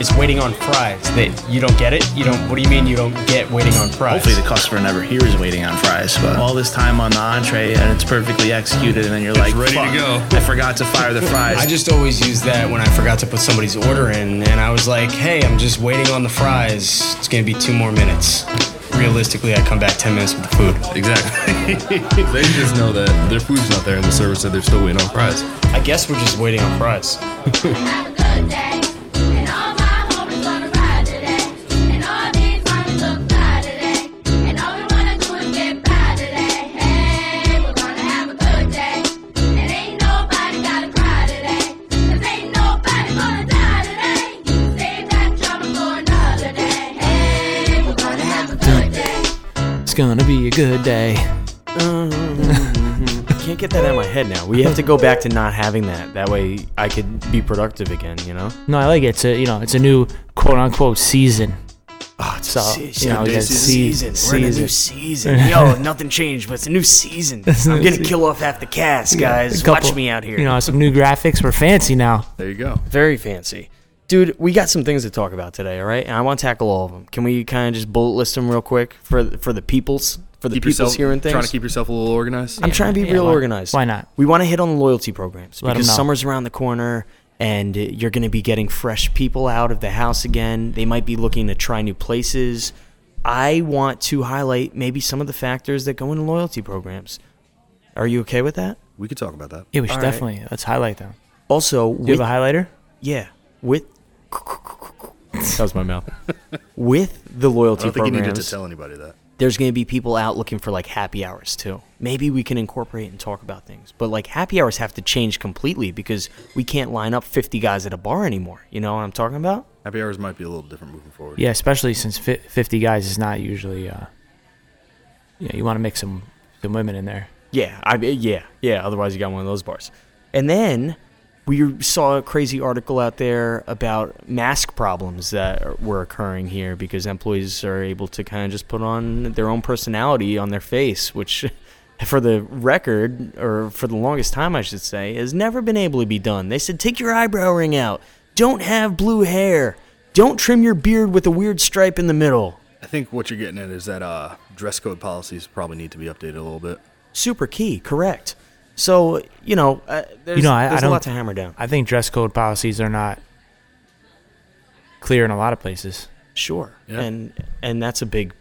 is waiting on fries. That you don't get it? You don't. What do you mean you don't get waiting on fries? Hopefully the customer never hears waiting on fries. But all this time on the entree and it's perfectly executed, and then you're like, ready to go. I forgot to fire the fries. I just always use that when I forgot to put somebody's order in, and I was like, hey, I'm just waiting on the fries. It's gonna be 2 more minutes. Realistically, I come back 10 minutes with the food. Exactly. They just know that their food's not there and the server said they're still waiting on fries. I guess we're just waiting on fries. Have a good day. And all my homies wanna ride today. And all these mommies look fly today. And all we wanna do is get by today. Hey, we're gonna have a good day. And ain't nobody gotta cry today. Cause ain't nobody gonna die today. Save that drama for another day. Hey, we're gonna have a good day. It's gonna be a good day. Can't get that out of my head now. We have to go back to not having that. That way I could be productive again, you know? No, I like it. It's a, you know, it's a new quote-unquote season. Oh, it's so, a season. You know, it's a season. We're in a new season. Yo, nothing changed, but it's a new season. I'm going to kill off half the cast, guys. Watch me out here. You know, some new graphics. We're fancy now. There you go. Very fancy. Dude, we got some things to talk about today, all right? And I want to tackle all of them. Can we kind of just bullet list them real quick for the peoples? For the people's hearing things. Trying to keep yourself a little organized? I'm trying to be real organized. Why not? We want to hit on the loyalty programs because summer's around the corner and you're going to be getting fresh people out of the house again. They might be looking to try new places. I want to highlight maybe some of the factors that go into loyalty programs. Are you okay with that? We could talk about that. Yeah, we should definitely. Let's highlight them. Also, do you have a highlighter? Yeah. That was my mouth. With the loyalty programs. I don't think you needed to tell anybody that. There's going to be people out looking for, like, happy hours, too. Maybe we can incorporate and talk about things. But, like, happy hours have to change completely because we can't line up 50 guys at a bar anymore. You know what I'm talking about? Happy hours might be a little different moving forward. Yeah, especially since 50 guys is not usually you know, you want to make some women in there. Yeah, otherwise you got one of those bars. And then we saw a crazy article out there about mask problems that were occurring here because employees are able to kind of just put on their own personality on their face, which for the record, or for the longest time I should say, has never been able to be done. They said, take your eyebrow ring out. Don't have blue hair. Don't trim your beard with a weird stripe in the middle. I think what you're getting at is that dress code policies probably need to be updated a little bit. Super key, correct. So, you know, there's a lot to hammer down. I think dress code policies are not clear in a lot of places. Sure. Yeah. And that's a big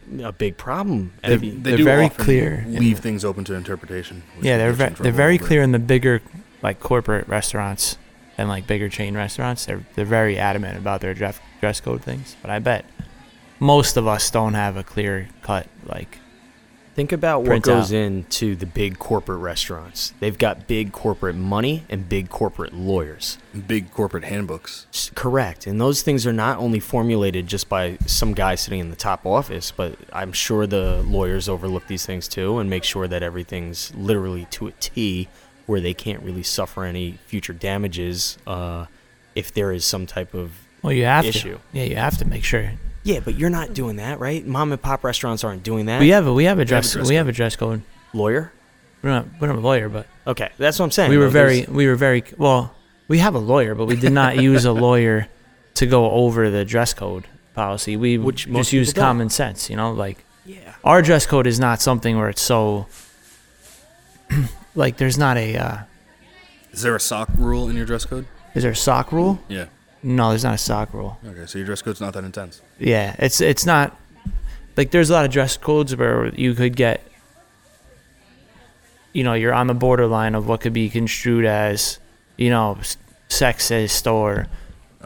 problem. They're very clear. Leave things open to interpretation. Yeah, they're very clear in the bigger, like, corporate restaurants and, like, bigger chain restaurants. They're very adamant about their dress code things. But I bet most of us don't have a clear cut, like... Think about what goes into the big corporate restaurants. They've got big corporate money and big corporate lawyers. And big corporate handbooks. Correct. And those things are not only formulated just by some guy sitting in the top office, but I'm sure the lawyers overlook these things too and make sure that everything's literally to a T where they can't really suffer any future damages if there is some type of issue. Yeah, you have to make sure. Yeah, but you're not doing that, right? Mom and pop restaurants aren't doing that. We have a dress code. Lawyer? We're not a lawyer, but okay, that's what I'm saying. We have a lawyer, but we did not use a lawyer to go over the dress code policy. We just used common sense, you know, like our dress code is not something where it's so like there's not a. Is there a sock rule in your dress code? Is there a sock rule? Yeah. No, there's not a sock rule. Okay, so your dress code's not that intense. Yeah, it's not like there's a lot of dress codes where you could get, you know, you're on the borderline of what could be construed as, you know, sexist or,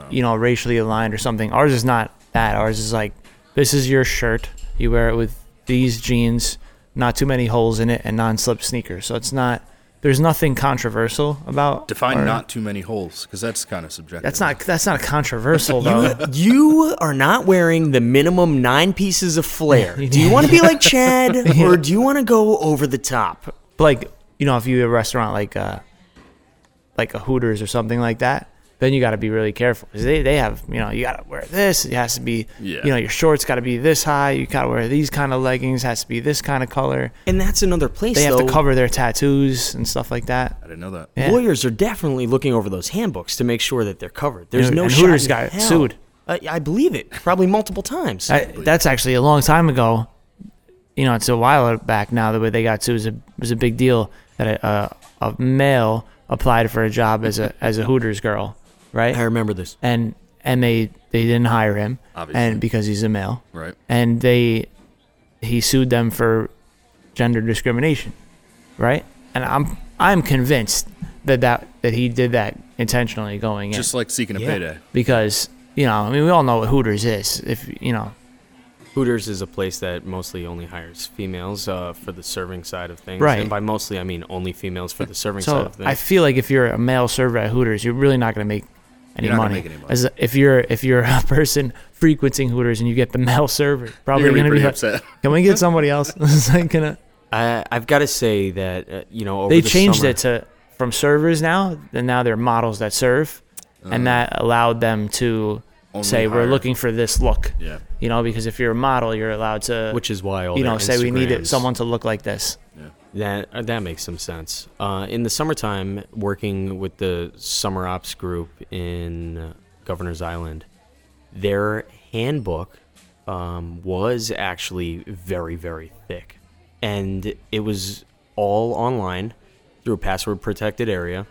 you know, racially aligned or something. Ours is not that. Ours is like, this is your shirt. You wear it with these jeans, not too many holes in it, and non-slip sneakers. So it's not. There's nothing controversial about... Define not too many holes, because that's kind of subjective. That's not controversial, though. You are not wearing the minimum 9 pieces of flair. Do you want to be like Chad, or do you want to go over the top? Like, you know, if you're a restaurant like a Hooters or something like that, then you got to be really careful. Because they have, you know, you got to wear this. It has to be, you know, your shorts got to be this high. You got to wear these kind of leggings. It has to be this kind of color. And that's another place, They have to cover their tattoos and stuff like that. I didn't know that. Yeah. Lawyers are definitely looking over those handbooks to make sure that they're covered. There's no shot in hell. Hooters got sued. I believe it, probably multiple times. That's actually a long time ago. You know, it's a while back now. The way they got sued was a big deal that a male applied for a job as a Hooters girl, right? I remember this. And they didn't hire him, obviously, and because he's a male, right? And he sued them for gender discrimination, right? And I'm convinced that he did that intentionally going in, just like seeking a payday, because you know, I mean, we all know what Hooters is. If you know, Hooters is a place that mostly only hires females for the serving side of things, right? And by mostly, I mean only females for the serving side of things. I feel like if you're a male server at Hooters, you're really not going to make any money. As if you're a person frequenting Hooters and you get the male server, probably going to be upset. Can we get somebody else? I've got to say that you know, over they changed it to from servers now, and now they're models that serve, and that allowed them to say hire. We're looking for this look. Yeah. You know, because if you're a model, you're allowed to, which is why all you know Instagrams, say we needed someone to look like this. Yeah. That makes some sense. In the summertime, working with the summer ops group in Governor's Island, their handbook was actually very, very thick. And it was all online through a password-protected area.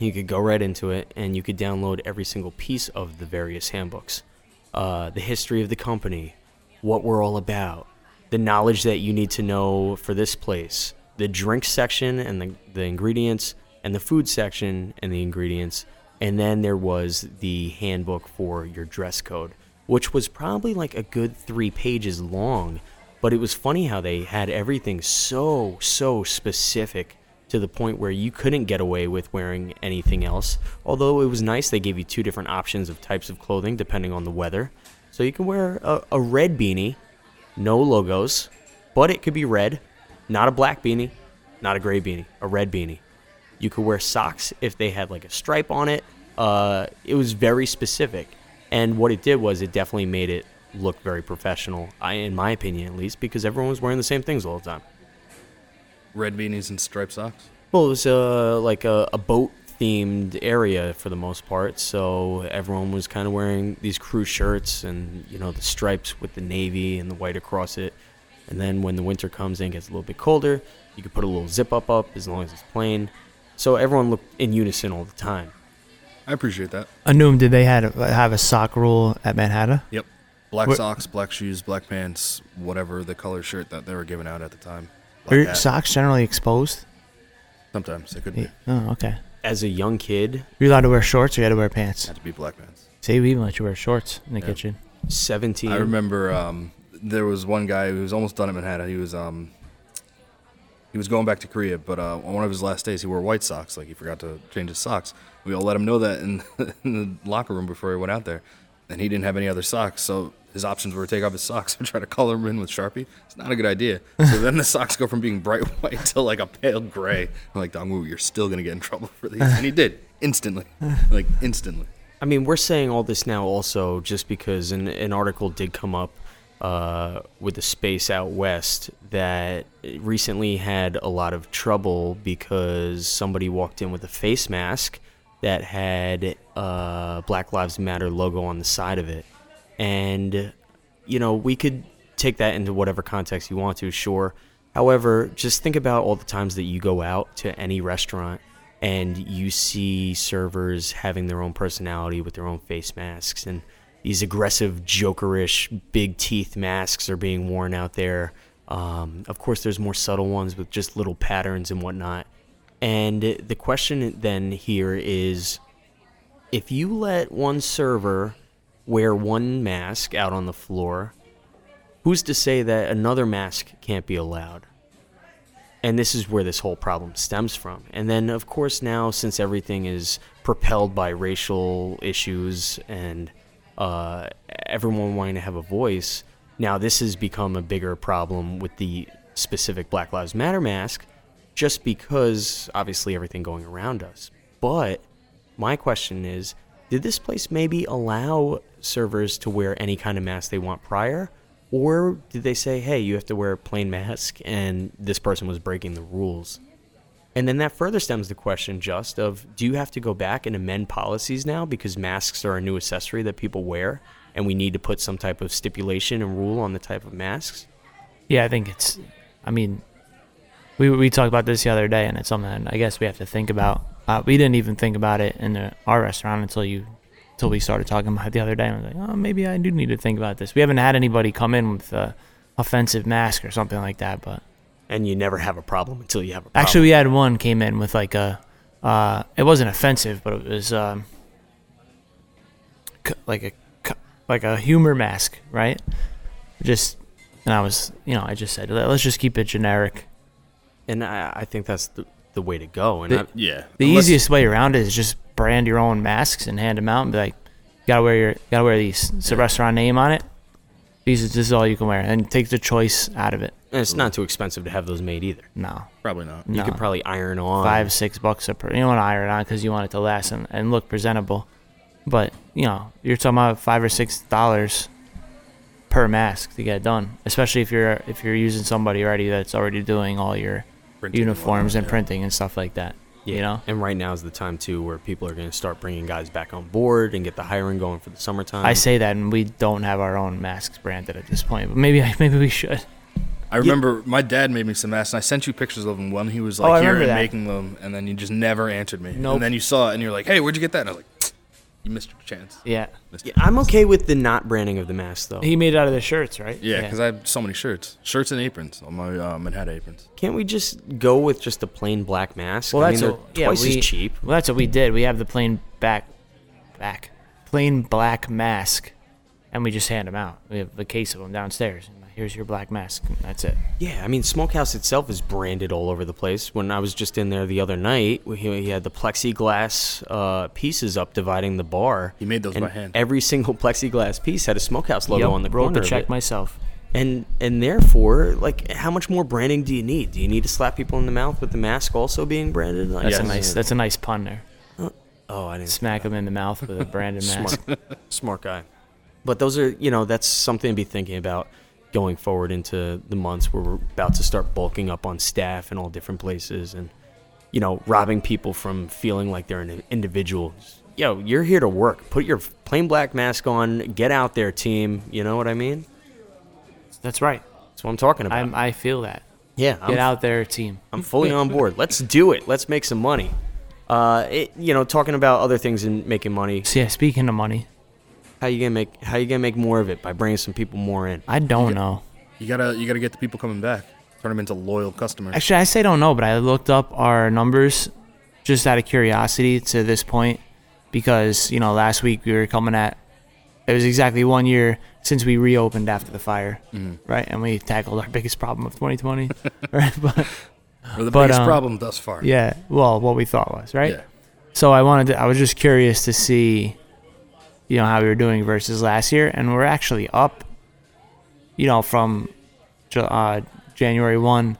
You could go right into it, and you could download every single piece of the various handbooks. The history of the company, what we're all about, the knowledge that you need to know for this place, the drink section and the ingredients, and the food section and the ingredients, and then there was the handbook for your dress code, which was probably like a good 3 pages long, but it was funny how they had everything so specific to the point where you couldn't get away with wearing anything else. Although it was nice, they gave you 2 different options of types of clothing depending on the weather. So you can wear a red beanie, no logos, but it could be red, not a black beanie, not a gray beanie, a red beanie. You could wear socks if they had like a stripe on it. It was very specific. And what it did was it definitely made it look very professional, in my opinion at least, because everyone was wearing the same things all the time. Red beanies and striped socks? Well, it was like a boat-themed area for the most part, so everyone was kind of wearing these crew shirts and, you know, the stripes with the navy and the white across it. And then when the winter comes in, it gets a little bit colder. You could put a little zip-up up as long as it's plain. So everyone looked in unison all the time. I appreciate that. Anoom, did they have a sock rule at Manhattan? Yep. Black socks, black shoes, black pants, whatever the color shirt that they were giving out at the time. Like are your socks generally exposed? Sometimes they could be. Oh, okay. As a young kid, were you allowed to wear shorts, or you had to wear pants? Had to be black pants. See, we even let you wear shorts in the kitchen. 17. I remember there was one guy who was almost done at Manhattan. He was going back to Korea, but on one of his last days, he wore white socks. Like he forgot to change his socks. We all let him know that in the locker room before he went out there, and he didn't have any other socks, so. His options were to take off his socks and try to color them in with Sharpie. It's not a good idea. So then the socks go from being bright white to like a pale gray. I'm like, Dongwoo, you're still going to get in trouble for these. And he did, instantly. Like, instantly. I mean, we're saying all this now also just because an article did come up with the space out west that recently had a lot of trouble because somebody walked in with a face mask that had a Black Lives Matter logo on the side of it. And, you know, we could take that into whatever context you want to, sure. However, just think about all the times that you go out to any restaurant and you see servers having their own personality with their own face masks. And these aggressive, jokerish, big teeth masks are being worn out there. Of course, there's more subtle ones with just little patterns and whatnot. And the question then here is, if you let one server wear one mask out on the floor, who's to say that another mask can't be allowed? And this is where this whole problem stems from. And then, of course, now, since everything is propelled by racial issues and everyone wanting to have a voice, now this has become a bigger problem with the specific Black Lives Matter mask, just because, obviously, everything going around us. But my question is, did this place maybe allow servers to wear any kind of mask they want prior? Or did they say, hey, you have to wear a plain mask, and this person was breaking the rules? And then that further stems the question just of, do you have to go back and amend policies now because masks are a new accessory that people wear? and we need to put some type of stipulation and rule on the type of masks? Yeah, I think it's, I mean, we talked about this the other day, and it's something I guess we have to think about. We didn't even think about it in our restaurant until we started talking about it the other day. And I was like, oh, maybe I do need to think about this. We haven't had anybody come in with an offensive mask or something like that, but. And you never have a problem until you have a problem. Actually, we had one came in with like a, it wasn't offensive, but it was like a humor mask, right? Just, and I was, I just said, let's just keep it generic. And I think that's the way to go. And the easiest way around it is just brand your own masks and hand them out and be like, gotta wear these. It's a restaurant name on it. This is all you can wear, and take the choice out of it. And it's not too expensive to have those made either. No. Probably not. No. You could probably iron on. $5-6 a person. You don't want to iron on because you want it to last and look presentable. But, you're talking about $5 or $6 per mask to get it done, especially if you're using somebody already that's already doing all your printing uniforms and printing and stuff like that. Yeah. And right now is the time too where people are going to start bringing guys back on board and get the hiring going for the summertime. I say that, and we don't have our own masks branded at this point, but maybe we should. I remember my dad made me some masks, and I sent you pictures of them when he was like here and making them, and then you just never answered me. Nope. And then you saw it, and you're like, "Hey, where'd you get that?" And I was like, "You missed your chance." Yeah. I'm okay with the not branding of the masks, though. He made it out of the shirts, right? Yeah, because I have so many shirts and aprons on my Manhattan aprons. Can't we just go with just a plain black mask? Well, that's twice as cheap. Well, that's what we did. We have the plain black mask, and we just hand them out. We have a case of them downstairs. Here's your black mask. That's it. Yeah, I mean, Smokehouse itself is branded all over the place. When I was just in there the other night, he had the plexiglass pieces up dividing the bar. He made those by hand. Every single plexiglass piece had a Smokehouse logo on the corner. I wrote the check myself. And therefore, like, how much more branding do you need? Do you need to slap people in the mouth with the mask also being branded? Like, that's a nice pun there. Oh, I didn't smack him in the mouth with a branded mask. Smart guy. But those are, that's something to be thinking about going forward into the months where we're about to start bulking up on staff in all different places and, robbing people from feeling like they're an individual. You're here to work. Put your plain black mask on. Get out there, team. You know what I mean? That's right. That's what I'm talking about. I feel that. Yeah. Get out there, team. I'm fully on board. Let's do it. Let's make some money. Talking about other things and making money. So, yeah, speaking of money. How you gonna make more of it by bringing some people more in? I don't know. You gotta get the people coming back. Turn them into loyal customers. Actually, I say don't know, but I looked up our numbers just out of curiosity to this point because last week we were coming at it was exactly 1 year since we reopened after the fire, right? And we tackled our biggest problem of 2020, right? But biggest problem thus far. Yeah. Well, what we thought was right. Yeah. So I was just curious to see. How we were doing versus last year, and we're actually up, from January 1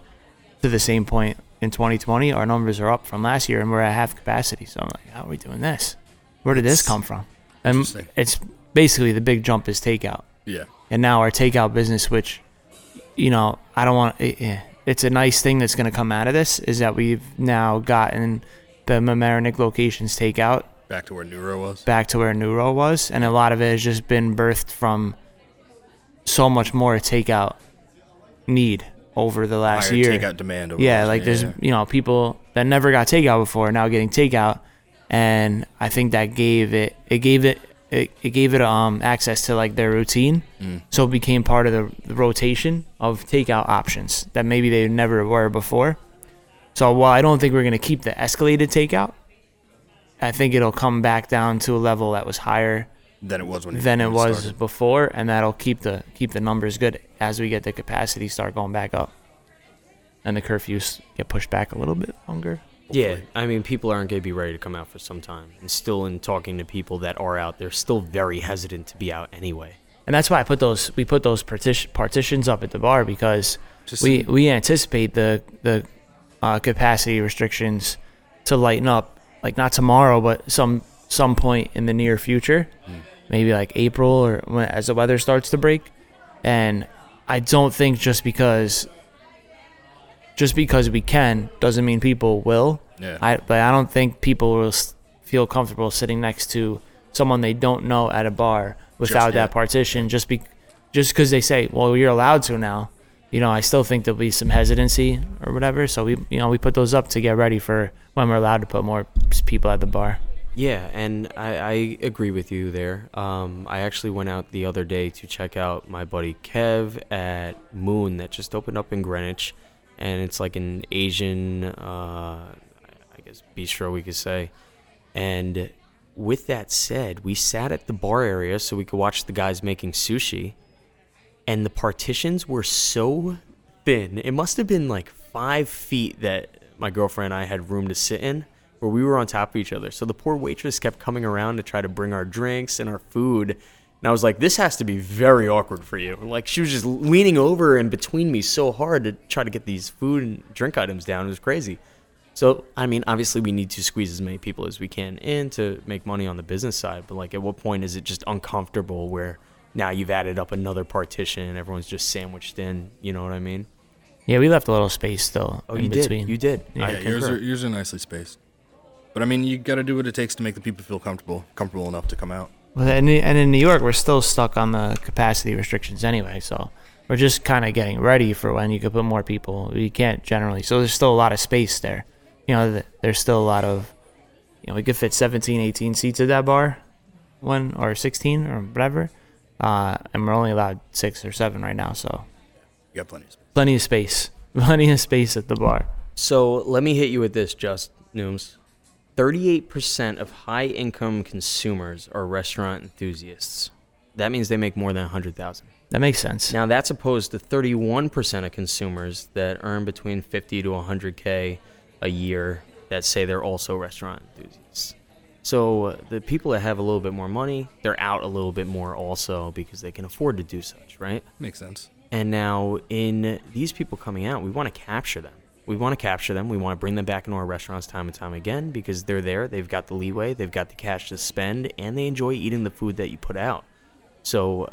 to the same point in 2020. Our numbers are up from last year, and we're at half capacity. So I'm like, how are we doing this? Where did this come from? And it's basically the big jump is takeout. Yeah. And now our takeout business, which, I don't want. It's a nice thing that's going to come out of this is that we've now gotten the Mamaroneck locations takeout. Back to where Neuro was. And a lot of it has just been birthed from so much more takeout need over the last year. Takeout demand over the last year. There's, people that never got takeout before are now getting takeout. And I think that gave it access to like their routine. So it became part of the rotation of takeout options that maybe they never were before. So while I don't think we're going to keep the escalated takeout, I think it'll come back down to a level that was higher than it was before, and that'll keep the numbers good as we get the capacity start going back up, and the curfews get pushed back a little bit longer. Hopefully. Yeah, I mean, people aren't going to be ready to come out for some time, and still in talking to people that are out, they're still very hesitant to be out anyway. And that's why we put those partitions up at the bar because we anticipate the capacity restrictions to lighten up. Like not tomorrow, but some point in the near future, maybe like April or as the weather starts to break. And I don't think just because we can doesn't mean people will. Yeah. But I don't think people will feel comfortable sitting next to someone they don't know at a bar without that partition, just because they say, well, you're allowed to now. You know, I still think there'll be some hesitancy or whatever. So we, you know, we put those up to get ready for when we're allowed to put more people at the bar. Yeah, and I agree with you there. I actually went out the other day to check out my buddy Kev at Moon that just opened up in Greenwich, and it's like an Asian, I guess, bistro we could say. And with that said, we sat at the bar area so we could watch the guys making sushi. And the partitions were so thin. It must have been like 5 feet that my girlfriend and I had room to sit in, where we were on top of each other. So the poor waitress kept coming around to try to bring our drinks and our food. And I was like, this has to be very awkward for you. Like, she was just leaning over and between me so hard to try to get these food and drink items down. It was crazy. So, I mean, obviously we need to squeeze as many people as we can in to make money on the business side. But, like, at what point is it just uncomfortable where now you've added up another partition and everyone's just sandwiched in, you know what I mean? Yeah, we left a little space, though. Oh, you did. Yeah, yours are nicely spaced. But, I mean, you got to do what it takes to make the people feel comfortable enough to come out. Well, and in New York, we're still stuck on the capacity restrictions anyway, so we're just kind of getting ready for when you could put more people. You can't generally. So there's still a lot of space there. You know, there's still a lot of, you know, we could fit 17, 18 seats at that bar, one or 16 or whatever. And we're only allowed 6 or 7 right now, so you got plenty of space at the bar. So let me hit you with this, Just Nooms. 38% of high-income consumers are restaurant enthusiasts. That means they make more than $100,000. That makes sense. Now that's opposed to 31% of consumers that earn between $50,000 to $100,000 a year that say they're also restaurant enthusiasts. So the people that have a little bit more money, they're out a little bit more also because they can afford to do such, right? Makes sense. And now in these people coming out, we want to capture them. We want to bring them back into our restaurants time and time again because they're there. They've got the leeway. They've got the cash to spend, and they enjoy eating the food that you put out. So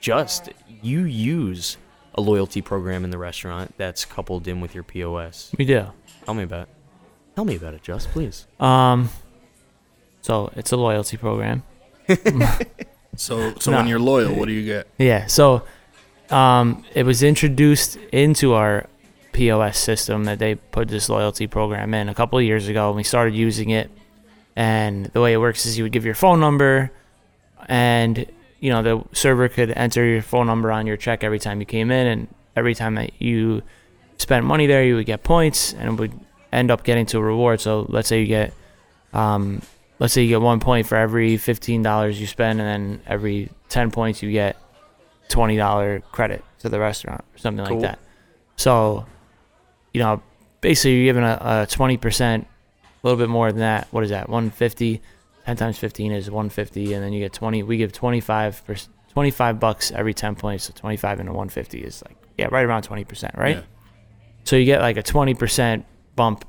Just, you use a loyalty program in the restaurant that's coupled in with your POS. We do. Tell me about it, Just, please. So it's a loyalty program. When you're loyal, what do you get? Yeah. So it was introduced into our POS system that they put this loyalty program in a couple of years ago, and we started using it. And the way it works is you would give your phone number, and you know the server could enter your phone number on your check every time you came in, and every time that you spent money there, you would get points, and it would end up getting to a reward. So let's say you get one point for every $15 you spend, and then every 10 points you get $20 credit to the restaurant or something like that. So, you know, basically you're giving a 20%, a little bit more than that. What is that? 150. 10 times 15 is 150, and then you get 20. We give 25 bucks every 10 points, so 25 into 150 is like, yeah, right around 20%, right? Yeah. So you get like a 20% bump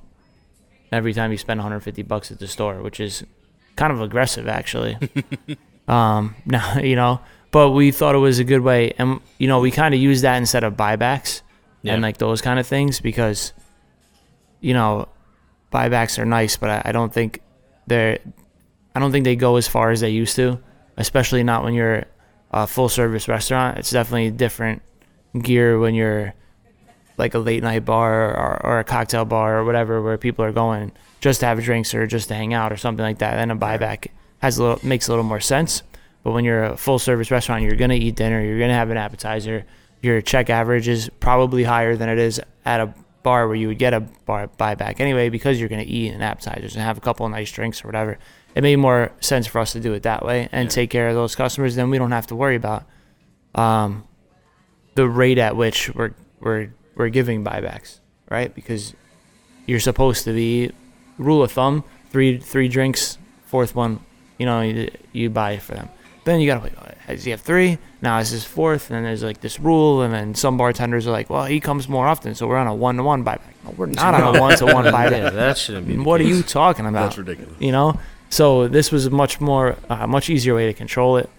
every time you spend 150 bucks at the store, which is kind of aggressive, actually. Now, you know, but we thought it was a good way, and you know, we kind of use that instead of buybacks and like those kind of things, because you know, buybacks are nice, but I don't think they go as far as they used to, especially not when you're a full service restaurant. It's definitely a different gear when you're like a late night bar or a cocktail bar or whatever, where people are going just to have drinks or just to hang out or something like that. Then a buyback makes a little more sense. But when you're a full service restaurant, you're going to eat dinner, you're going to have an appetizer. Your check average is probably higher than it is at a bar where you would get a bar buyback anyway, because you're going to eat an appetizer and have a couple of nice drinks or whatever. It made more sense for us to do it that way and take care of those customers. Then we don't have to worry about the rate at which we're giving buybacks, right? Because you're supposed to be, rule of thumb, three drinks, fourth one, you know, you buy for them. Then you got to wait, you have 3, now this is 4th, and then there's like this rule, and then some bartenders are like, well, he comes more often, so we're on a 1-to-1 buyback. No, we're not on a 1-to-1 buyback. Yeah, that shouldn't be. What are you talking about? That's ridiculous. You know? So this was a much easier way to control it.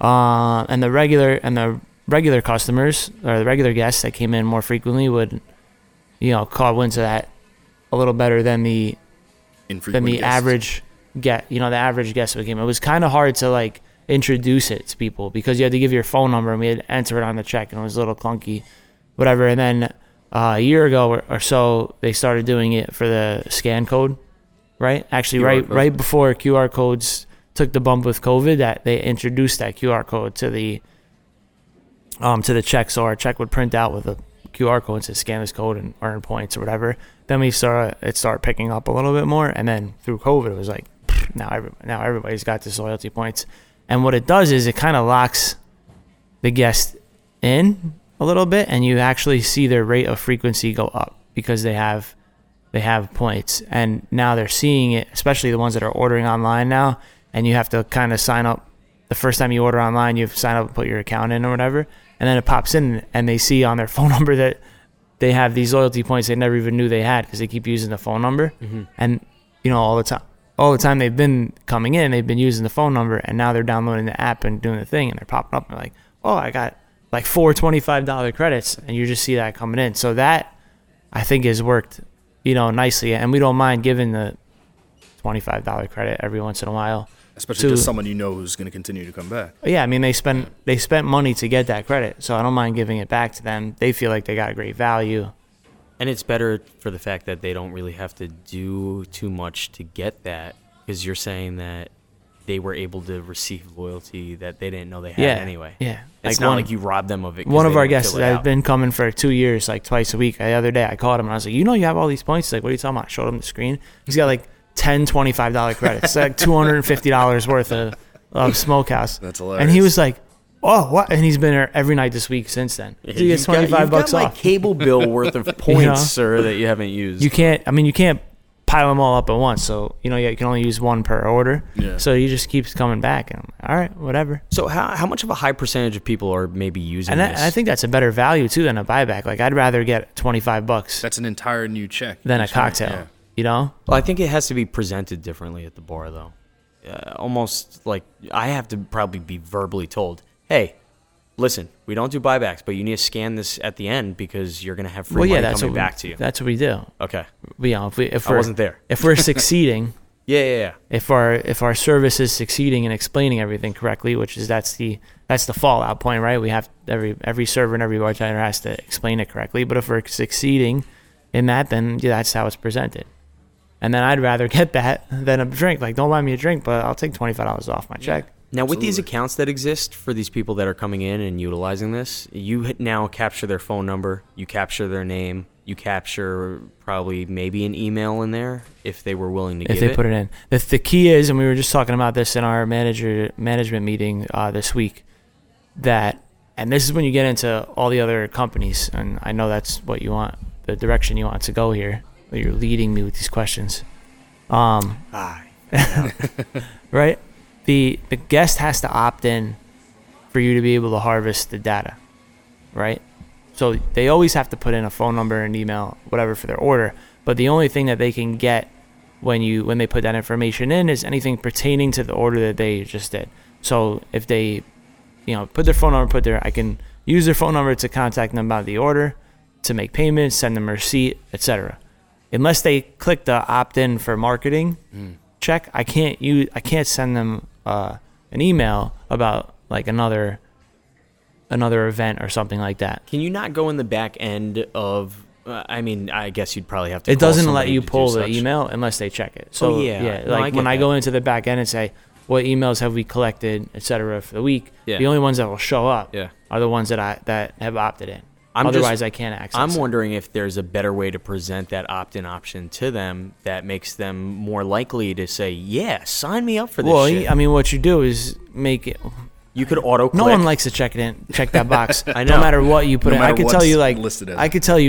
And the regular customers or the regular guests that came in more frequently would, you know, call into that a little better than the average guest. You know, the average guest who came. It was kind of hard to like introduce it to people, because you had to give your phone number and we had to enter it on the check, and it was a little clunky, whatever. And then a year ago or so, they started doing it for the scan code, right? Actually, right before QR codes took the bump with COVID, that they introduced that QR code to the check, so our check would print out with a QR code and say scan this code and earn points or whatever. Then we saw it start picking up a little bit more, and then through COVID, it was like now everybody's got this loyalty points. And what it does is it kind of locks the guest in a little bit, and you actually see their rate of frequency go up because they have points. And now they're seeing it, especially the ones that are ordering online now, and you have to kind of sign up. The first time you order online, you sign up and put your account in or whatever, and then it pops in, and they see on their phone number that they have these loyalty points they never even knew they had because they keep using the phone number. Mm-hmm. And, you know, all the time they've been coming in, they've been using the phone number, and now they're downloading the app and doing the thing, and they're popping up and like, oh, I got like four $25 credits, and you just see that coming in. So that, I think, has worked, you know, nicely, and we don't mind giving the $25 credit every once in a while. Especially to someone you know who's going to continue to come back. Yeah, I mean, they spent money to get that credit, so I don't mind giving it back to them. They feel like they got a great value. And it's better for the fact that they don't really have to do too much to get that, because you're saying that they were able to receive loyalty that they didn't know they had anyway. Yeah. It's like not like you robbed them of it. One of our guests that had been coming for 2 years, like twice a week, the other day I called him and I was like, you know you have all these points? He's like, what are you talking about? I showed him the screen. He's got like 10 $25 credits, like $250 worth of Smokehouse. That's hilarious. And he was like, oh, what? And he's been there every night this week since then. So he gets $25 off. You've got like cable bill worth of points, you know? Sir, that you haven't used. You can't pile them all up at once. So, you know, you can only use one per order. Yeah. So he just keeps coming back. And I'm like, all right, whatever. So how much of a high percentage of people are maybe using this? I think that's a better value, too, than a buyback. Like, I'd rather get $25. That's an entire new check. Than a cocktail. Yeah. You know? Well, I think it has to be presented differently at the bar, though. Almost like I have to probably be verbally told, hey, listen, we don't do buybacks, but you need to scan this at the end because you're going to have free money coming back to you. That's what we do. Okay. You know, if I wasn't there. If we're succeeding. Yeah. If our service is succeeding and explaining everything correctly, which is that's the fallout point, right? We have every server and every bartender has to explain it correctly. But if we're succeeding in that, then that's how it's presented. And then I'd rather get that than a drink. Like, don't buy me a drink, but I'll take $25 off my check. Now, with these accounts that exist for these people that are coming in and utilizing this, you now capture their phone number, you capture their name, you capture probably maybe an email in there if they were willing to give it. If they put it in. The key is, and we were just talking about this in our management meeting this week, that, and this is when you get into all the other companies, and I know that's what you want, the direction you want to go here. You're leading me with these questions. Right? The guest has to opt in for you to be able to harvest the data, right? So they always have to put in a phone number and email, whatever, for their order. But the only thing that they can get when they put that information in is anything pertaining to the order that they just did. So if they, you know, put their phone number, I can use their phone number to contact them about the order, to make payments, send them a receipt, etc. Unless they click the opt-in for marketing check, I can't send them an email about like another event or something like that. Can you not go in the back end of? I mean, I guess you'd probably have to. It doesn't let you pull the email unless they check it. So I go into the back end and say, what emails have we collected, etc. for the week? Yeah. The only ones that will show up are the ones that have opted in. Otherwise, I can't access it. I'm wondering if there's a better way to present that opt-in option to them that makes them more likely to say, yeah, sign me up for this shit. Well, I mean, what you do is make it... You could auto-click. No one likes to check that box. I know. No matter what you put in. I could tell you, like,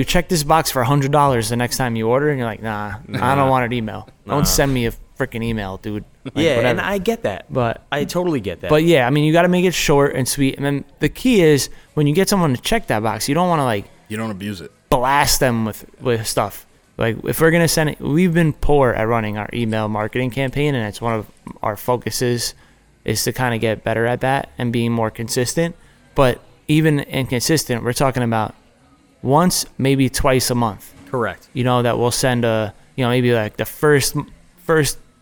check this box for $100 the next time you order, and you're like, nah. I don't want an email. Nah. Don't send me a freaking email, dude. Like, whatever. And I get that. But I totally get that. But yeah, I mean, you got to make it short and sweet. And then the key is when you get someone to check that box, you don't want to like you don't abuse it. Blast them with stuff. Like if we're gonna send it, we've been poor at running our email marketing campaign, and it's one of our focuses is to kind of get better at that and being more consistent. But even inconsistent, we're talking about once, maybe twice a month. Correct. You know that we'll send maybe like the first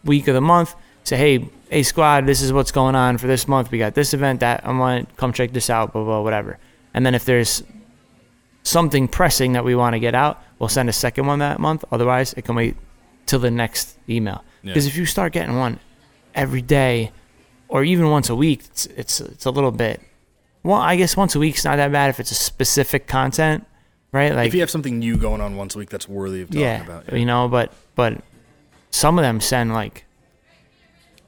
week of the month, say, hey, hey, squad, this is what's going on for this month. We got this event, that. I want, come check this out, blah, blah, whatever. And then if there's something pressing that we want to get out, we'll send a second one that month. Otherwise, it can wait till the next email. Because if you start getting one every day or even once a week, it's a little bit. Well, I guess once a week's not that bad if it's a specific content, right? Like if you have something new going on once a week that's worthy of talking about. Yeah, you know, but some of them send like.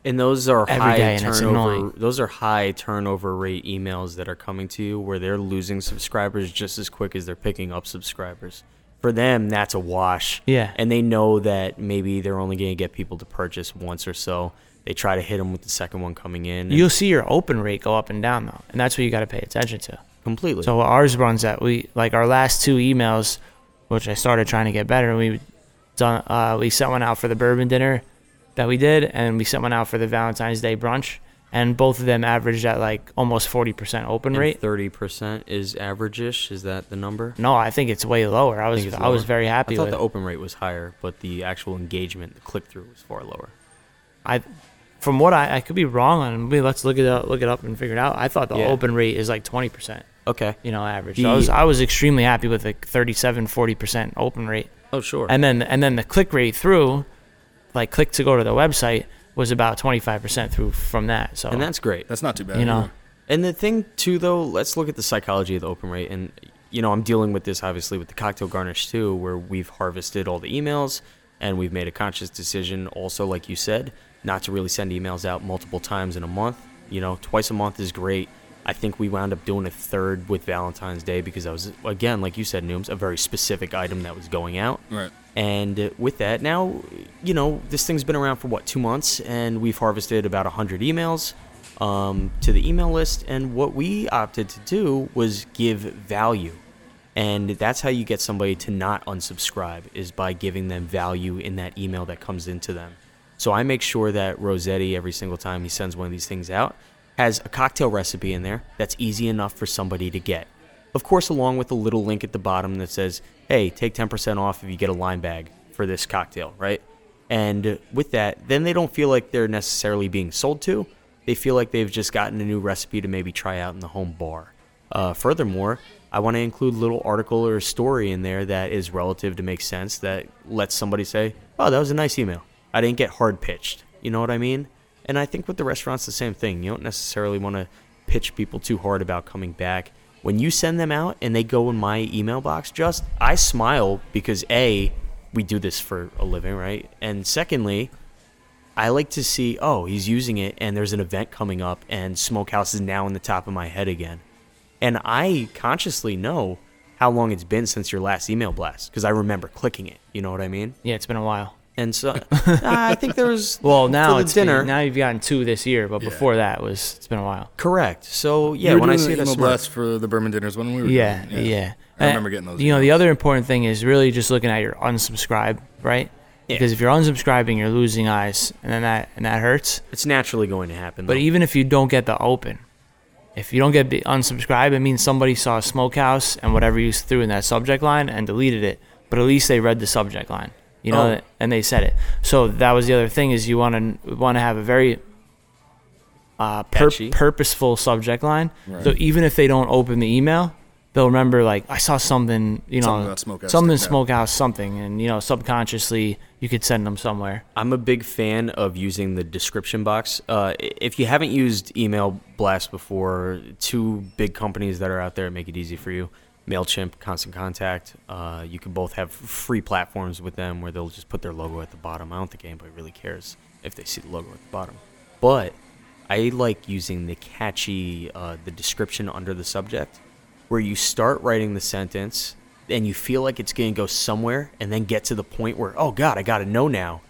And those are high turnover. Those are high turnover rate emails that are coming to you where they're losing subscribers just as quick as they're picking up subscribers. For them, that's a wash. Yeah. And they know that maybe they're only going to get people to purchase once or so. They try to hit them with the second one coming in. You'll see your open rate go up and down, though. And that's what you got to pay attention to. Completely. So ours runs that. We, like our last two emails, which I started trying to get better, we sent one out for the bourbon dinner that we did, and we sent one out for the Valentine's Day brunch. And both of them averaged at like almost 40% open rate. 30% is average-ish. Is that the number? No, I think it's way lower. I was very happy. I thought the open rate was higher, but the actual engagement, the click through, was far lower. From what I could be wrong on. Let's look it up and figure it out. I thought the open rate is like 20%. Okay, you know, average. So I was extremely happy with a 37-40% open rate. Oh sure. And then the click rate through, like click to go to the website, was about 25% through from that. So, and that's great. That's not too bad. You know? And the thing, too, though, let's look at the psychology of the open rate. And, you know, I'm dealing with this, obviously, with the Cocktail Garnish, too, where we've harvested all the emails and we've made a conscious decision also, like you said, not to really send emails out multiple times in a month. You know, twice a month is great. I think we wound up doing a third with Valentine's Day because that was, again, like you said, Nooms, a very specific item that was going out. Right. And with that, now, you know, this thing's been around for, 2 months, and we've harvested about 100 emails to the email list. And what we opted to do was give value. And that's how you get somebody to not unsubscribe, is by giving them value in that email that comes into them. So I make sure that Rossetti, every single time he sends one of these things out, has a cocktail recipe in there that's easy enough for somebody to get. Of course, along with a little link at the bottom that says, hey, take 10% off if you get a lime bag for this cocktail, right? And with that, then they don't feel like they're necessarily being sold to. They feel like they've just gotten a new recipe to maybe try out in the home bar. Furthermore, I want to include a little article or a story in there that is relative to make sense, that lets somebody say, oh, that was a nice email. I didn't get hard pitched. You know what I mean? And I think with the restaurants, the same thing. You don't necessarily want to pitch people too hard about coming back. When you send them out and they go in my email box, I smile because, A, we do this for a living, right? And secondly, I like to see, oh, he's using it and there's an event coming up and Smokehouse is now in the top of my head again. And I consciously know how long it's been since your last email blast because I remember clicking it. You know what I mean? Yeah, it's been a while. And so I think there was now you've gotten two this year, but before that it's been a while. Correct. So when I see the email blast for the Berman dinners when we were doing. Yeah. I remember getting those. You know, the other important thing is really just looking at your unsubscribe, right? Yeah. Because if you're unsubscribing, you're losing eyes, and then that hurts. It's naturally going to happen. But even if you don't get the open, if you don't get unsubscribe, it means somebody saw a Smokehouse and whatever you threw in that subject line and deleted it. But at least they read the subject line. You know, and they said it. So that was the other thing, is you want to have a very purposeful subject line. Right. So even if they don't open the email, they'll remember, like, I saw something, you know, something about Smokehouse, and, you know, subconsciously you could send them somewhere. I'm a big fan of using the description box. If you haven't used email blast before, two big companies that are out there make it easy for you. MailChimp, Constant Contact, you can both have free platforms with them where they'll just put their logo at the bottom. I don't think anybody really cares if they see the logo at the bottom. But I like using the catchy, the description under the subject, where you start writing the sentence and you feel like it's going to go somewhere and then get to the point where, oh, God, I got to know now.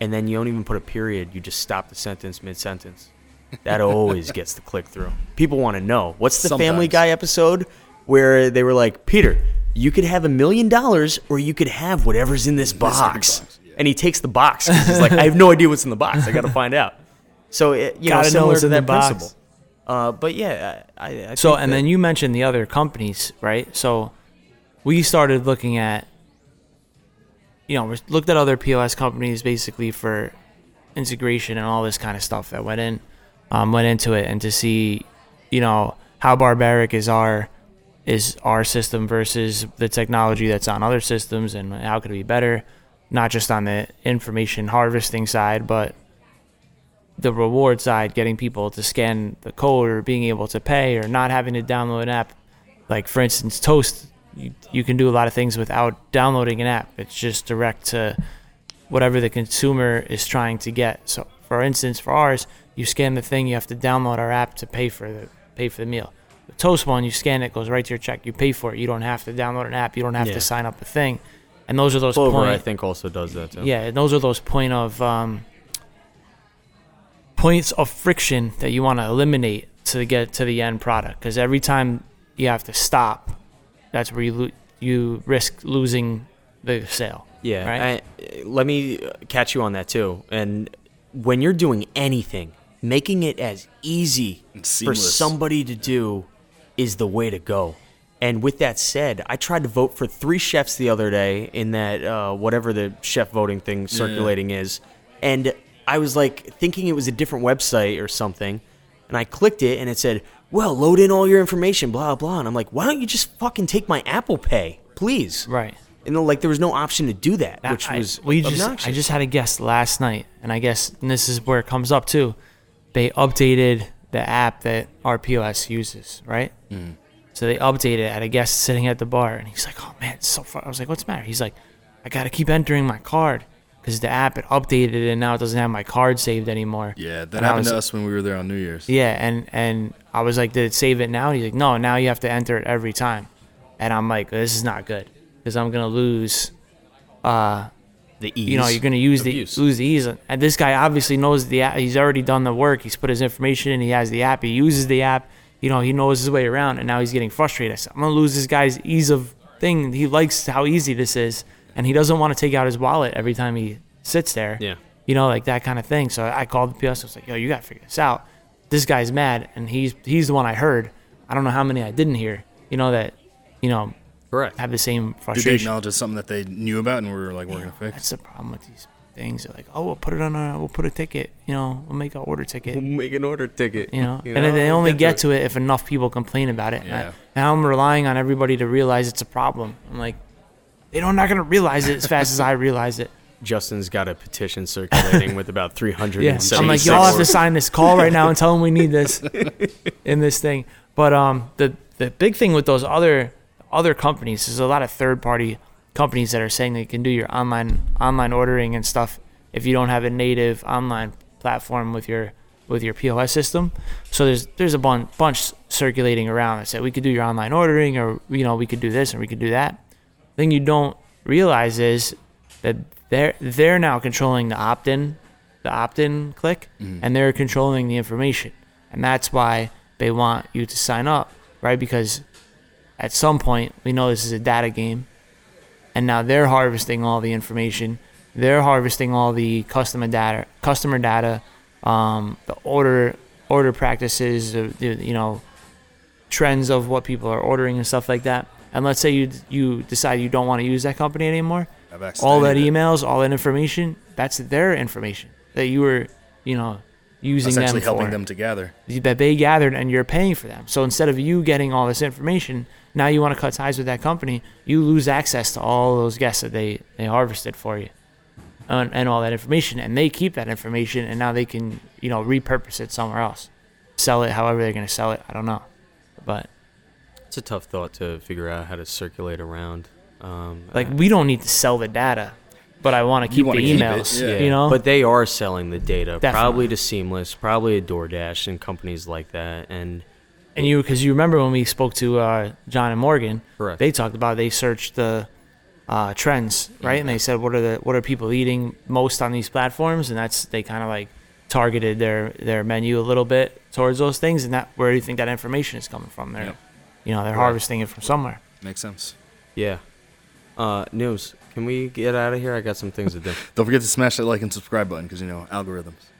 And then you don't even put a period. You just stop the sentence mid-sentence. That always gets the click-through. People want to know. What's the Family Guy episode? Where they were like, Peter, you could have $1 million or you could have whatever's in this box. Yeah. And he takes the box. He's like, I have no idea what's in the box. I got to find out. So, similar to that principle. But yeah. I think then you mentioned the other companies, right? So we started looking at, you know, we looked at other POS companies basically for integration and all this kind of stuff that went into it, and to see, you know, how barbaric is our system versus the technology that's on other systems, and how could it be better, not just on the information harvesting side, but the reward side, getting people to scan the code or being able to pay or not having to download an app. Like, for instance, Toast, you can do a lot of things without downloading an app. It's just direct to whatever the consumer is trying to get. So, for instance, for ours, you scan the thing, you have to download our app to pay for the meal. The Toast one, you scan it, goes right to your check, you pay for it. You don't have to download an app. You don't have to sign up a thing. And those are those Clover, point, I think, also does that too. Yeah, and those are those points of friction that you want to eliminate to get to the end product. Because every time you have to stop, that's where you risk losing the sale. Yeah. Right? Let me catch you on that too. And when you're doing anything, making it as easy for somebody to do is the way to go. And with that said, I tried to vote for 3 chefs the other day in that whatever the chef voting thing circulating is. And I was like thinking it was a different website or something. And I clicked it and it said, well, load in all your information, blah, blah. And I'm like, why don't you just fucking take my Apple Pay, please? Right. And like, there was no option to do that, which was obnoxious. I just had a guest last night, and I guess and this is where it comes up too. They updated the app that our POS uses, right? Mm. So they updated it. I had a guest sitting at the bar, and he's like, oh, man, it's so far. I was like, what's the matter? He's like, I got to keep entering my card because the app, it updated it, and now it doesn't have my card saved anymore. Yeah, that happened to us when we were there on New Year's. Yeah, and I was like, did it save it now? And he's like, no, now you have to enter it every time. And I'm like, this is not good because I'm going to lose the ease. You know, you're going to lose the ease. And this guy obviously knows the app. He's already done the work. He's put his information in. He has the app. He uses the app. You know, he knows his way around, and now he's getting frustrated. I said, I'm going to lose this guy's ease of thing. He likes how easy this is, and he doesn't want to take out his wallet every time he sits there. Yeah. You know, like that kind of thing. So I called the POS. I was like, yo, you got to figure this out. This guy's mad, and he's the one I heard. I don't know how many I didn't hear, you know, that, you know, correct, have the same frustration. Did they acknowledge it's something that they knew about and were like, we're going to fix? That's the problem with these things. They're like, oh, we'll put a ticket, you know, we'll make an order ticket, you know, you and know? They only get to it if enough people complain about it. Yeah. Now I'm relying on everybody to realize it's a problem. I'm like, they're not going to realize it as fast as I realize it. Justin's got a petition circulating with about 376. I'm like, y'all have to sign this call right now and tell them we need this in this thing. But the big thing with those other companies, there's a lot of third-party companies that are saying they can do your online ordering and stuff if you don't have a native online platform with your POS system. So there's a bunch circulating around that said we could do your online ordering, or, you know, we could do this and we could do that. The thing you don't realize is that they're now controlling the opt-in click, and they're controlling the information, and that's why they want you to sign up, right? Because at some point, we know this is a data game, and now they're harvesting all the information. They're harvesting all the customer data, the order practices, you know, trends of what people are ordering and stuff like that. And let's say you decide you don't want to use that company anymore. All that emails, all that information, that's their information that you were, you know, using them for. That's actually helping them to gather. That they gathered, and you're paying for them. So instead of you getting all this information, now you want to cut ties with that company, you lose access to all those guests that they harvested for you and all that information. And they keep that information, and now they can, you know, repurpose it somewhere else. Sell it however they're going to sell it. I don't know. But it's a tough thought to figure out how to circulate around. We don't need to sell the data, but I want to keep the emails, you know? But they are selling the data, definitely, probably to Seamless, probably to DoorDash and companies like that. And you, because you remember when we spoke to John and Morgan, correct, they talked about they searched the trends, right? Yeah. And they said, what are people eating most on these platforms? And that's, they kind of like targeted their menu a little bit towards those things. And that, where do you think that information is coming from? They're, you know, they're harvesting it from somewhere. Makes sense. Yeah. News, can we get out of here? I got some things to do. Don't forget to smash that like and subscribe button because, you know, algorithms.